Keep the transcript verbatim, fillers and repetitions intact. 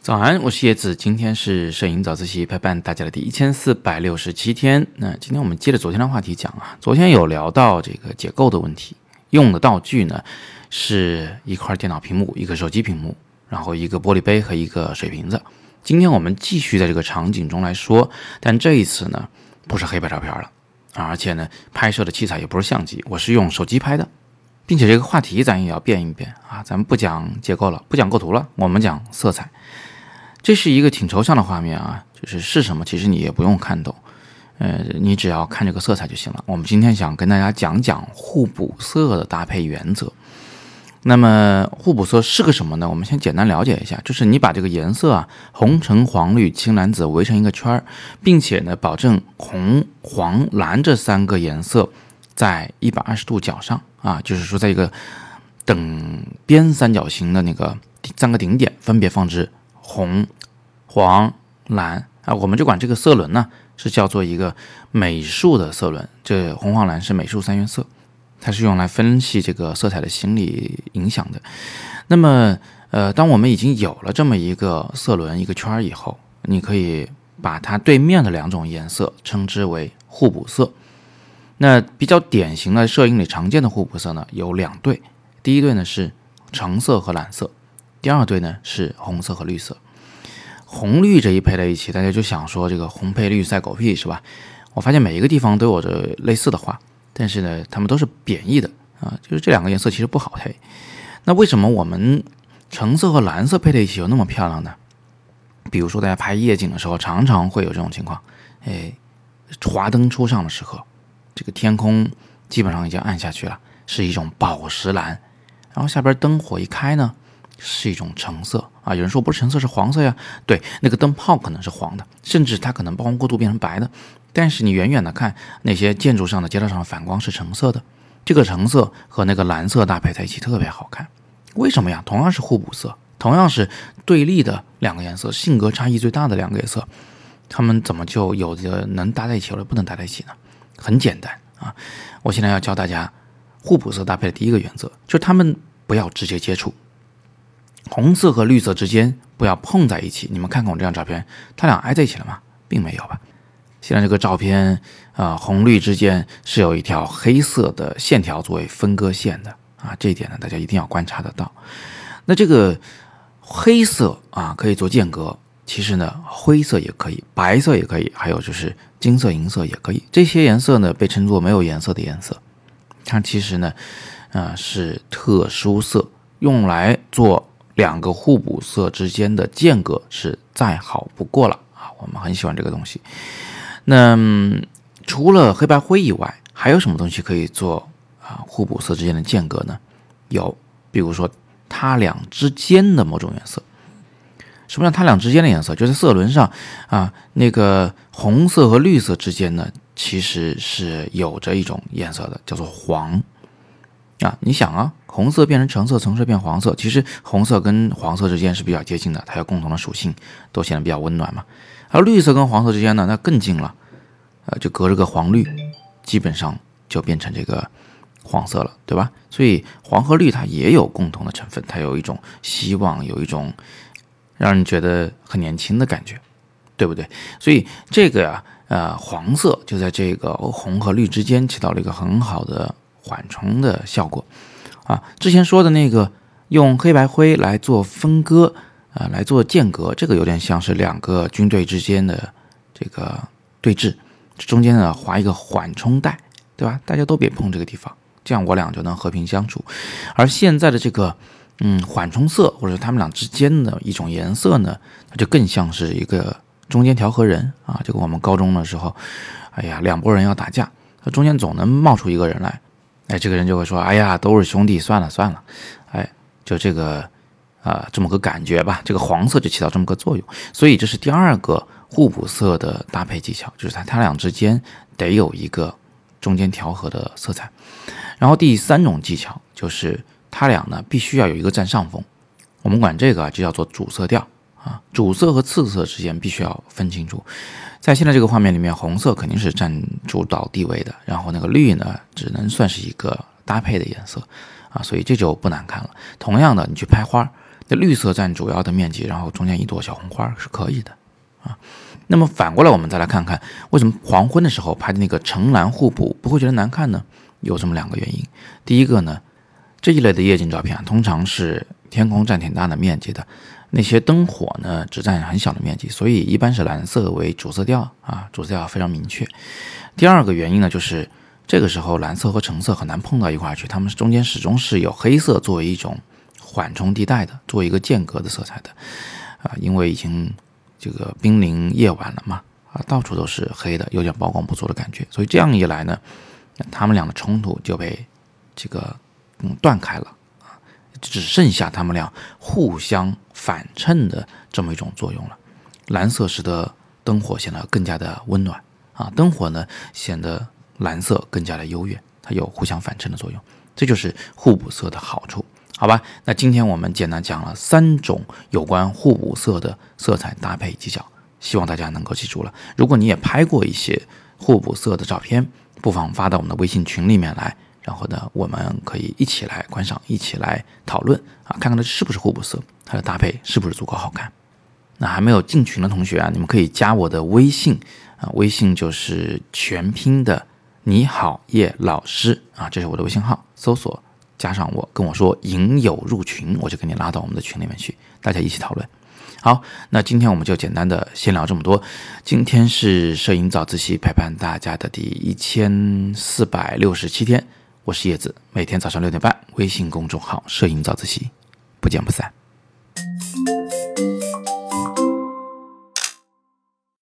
早安，我是叶子，今天是摄影早自习陪伴大家的第一千四百六十七天。那今天我们接着昨天的话题讲啊，昨天有聊到这个解构的问题，用的道具呢是一块电脑屏幕、一个手机屏幕，然后一个玻璃杯和一个水瓶子。今天我们继续在这个场景中来说，但这一次呢不是黑白照片了，而且呢拍摄的器材也不是相机，我是用手机拍的。并且这个话题咱也要变一变啊，咱们不讲结构了，不讲构图了，我们讲色彩。这是一个挺抽象的画面啊，就是是什么其实你也不用看懂，呃，你只要看这个色彩就行了。我们今天想跟大家讲讲互补色的搭配原则。那么互补色是个什么呢？我们先简单了解一下，就是你把这个颜色啊，红橙黄绿青蓝紫围成一个圈，并且呢保证红黄蓝这三个颜色在一百二十度角上啊，就是说在一个等边三角形的那个三个顶点分别放置红黄蓝啊，我们就管这个色轮呢是叫做一个美术的色轮，这红黄蓝是美术三原色，它是用来分析这个色彩的心理影响的。那么呃，当我们已经有了这么一个色轮一个圈以后，你可以把它对面的两种颜色称之为互补色。那比较典型的摄影里常见的互补色呢有两对，第一对呢是橙色和蓝色，第二对呢是红色和绿色。红绿这一配在一起，大家就想说这个红配绿赛狗屁是吧？我发现每一个地方都有着类似的话，但是呢他们都是贬义的啊，就是这两个颜色其实不好配。那为什么我们橙色和蓝色配在一起又那么漂亮呢？比如说大家拍夜景的时候常常会有这种情况，哎，华灯初上的时刻，这个天空基本上已经暗下去了，是一种宝石蓝，然后下边灯火一开呢是一种橙色啊。有人说不是橙色是黄色呀，对，那个灯泡可能是黄的，甚至它可能曝光过度变成白的，但是你远远的看那些建筑上的街道上的反光是橙色的，这个橙色和那个蓝色搭配在一起特别好看。为什么呀？同样是互补色，同样是对立的两个颜色，性格差异最大的两个颜色，它们怎么就有的能搭在一起有的不能搭在一起呢？很简单啊，我现在要教大家互补色搭配的第一个原则，就是它们不要直接接触，红色和绿色之间不要碰在一起。你们看看我这张照片，它俩挨在一起了吗？并没有吧。现在这个照片啊、呃，红绿之间是有一条黑色的线条作为分割线的啊，这一点呢大家一定要观察得到。那这个黑色啊可以做间隔。其实呢灰色也可以，白色也可以，还有就是金色银色也可以，这些颜色呢被称作没有颜色的颜色，它其实呢、呃、是特殊色，用来做两个互补色之间的间隔是再好不过了啊！我们很喜欢这个东西。那、嗯、除了黑白灰以外还有什么东西可以做啊互补色之间的间隔呢？有，比如说它俩之间的某种颜色。什么叫它俩之间的颜色？就是色轮上啊，那个红色和绿色之间呢，其实是有着一种颜色的，叫做黄啊。你想啊，红色变成橙色，橙色变黄色，其实红色跟黄色之间是比较接近的，它有共同的属性，都显得比较温暖嘛。而绿色跟黄色之间呢，那更近了，呃，就隔着个黄绿，基本上就变成这个黄色了，对吧？所以黄和绿它也有共同的成分，它有一种希望，有一种让人觉得很年轻的感觉，对不对？所以这个啊，呃，黄色就在这个红和绿之间起到了一个很好的缓冲的效果啊。之前说的那个用黑白灰来做分割啊、呃，来做间隔，这个有点像是两个军队之间的这个对峙，中间呢划一个缓冲带，对吧？大家都别碰这个地方，这样我俩就能和平相处。而现在的这个。嗯，缓冲色或者他们俩之间的一种颜色呢，它就更像是一个中间调和人啊。这个我们高中的时候，哎呀，两拨人要打架，中间总能冒出一个人来，哎，这个人就会说，哎呀，都是兄弟，算了算了，哎，就这个啊、呃，这么个感觉吧。这个黄色就起到这么个作用，所以这是第二个互补色的搭配技巧，就是它它俩之间得有一个中间调和的色彩。然后第三种技巧就是。它俩呢必须要有一个占上风，我们管这个、啊、就叫做主色调啊，主色和次色之间必须要分清楚。在现在这个画面里面，红色肯定是占主导地位的，然后那个绿呢只能算是一个搭配的颜色，啊，所以这就不难看了。同样的，你去拍花，那绿色占主要的面积，然后中间一朵小红花是可以的啊。那么反过来，我们再来看看为什么黄昏的时候拍的那个呈蓝互补不会觉得难看呢？有这么两个原因。第一个呢，这一类的夜景照片啊，通常是天空占挺大的面积的，那些灯火呢只占很小的面积，所以一般是蓝色为主色调啊，主色调非常明确。第二个原因呢，就是这个时候蓝色和橙色很难碰到一块去，它们中间始终是有黑色作为一种缓冲地带的，作为一个间隔的色彩的啊，因为已经这个濒临夜晚了嘛，啊，到处都是黑的，有点曝光不足的感觉，所以这样一来呢，他们俩的冲突就被这个嗯断开了啊，只剩下他们俩互相反衬的这么一种作用了。蓝色使得灯火显得更加的温暖啊，灯火呢显得蓝色更加的优越，它有互相反衬的作用，这就是互补色的好处。好吧，那今天我们简单讲了三种有关互补色的色彩搭配技巧，希望大家能够记住了。如果你也拍过一些互补色的照片，不妨发到我们的微信群里面来，然后呢，我们可以一起来观赏，一起来讨论啊，看看它是不是互补色，它的搭配是不是足够好看。那还没有进群的同学啊，你们可以加我的微信啊，微信就是全拼的你好叶老师啊，这是我的微信号，搜索加上我，跟我说影友入群，我就给你拉到我们的群里面去，大家一起讨论。好，那今天我们就简单的先聊这么多。今天是摄影早自习陪伴大家的第一千四百六十七天，我是叶子，每天早上六点半，微信公众号摄影早自习，不见不散。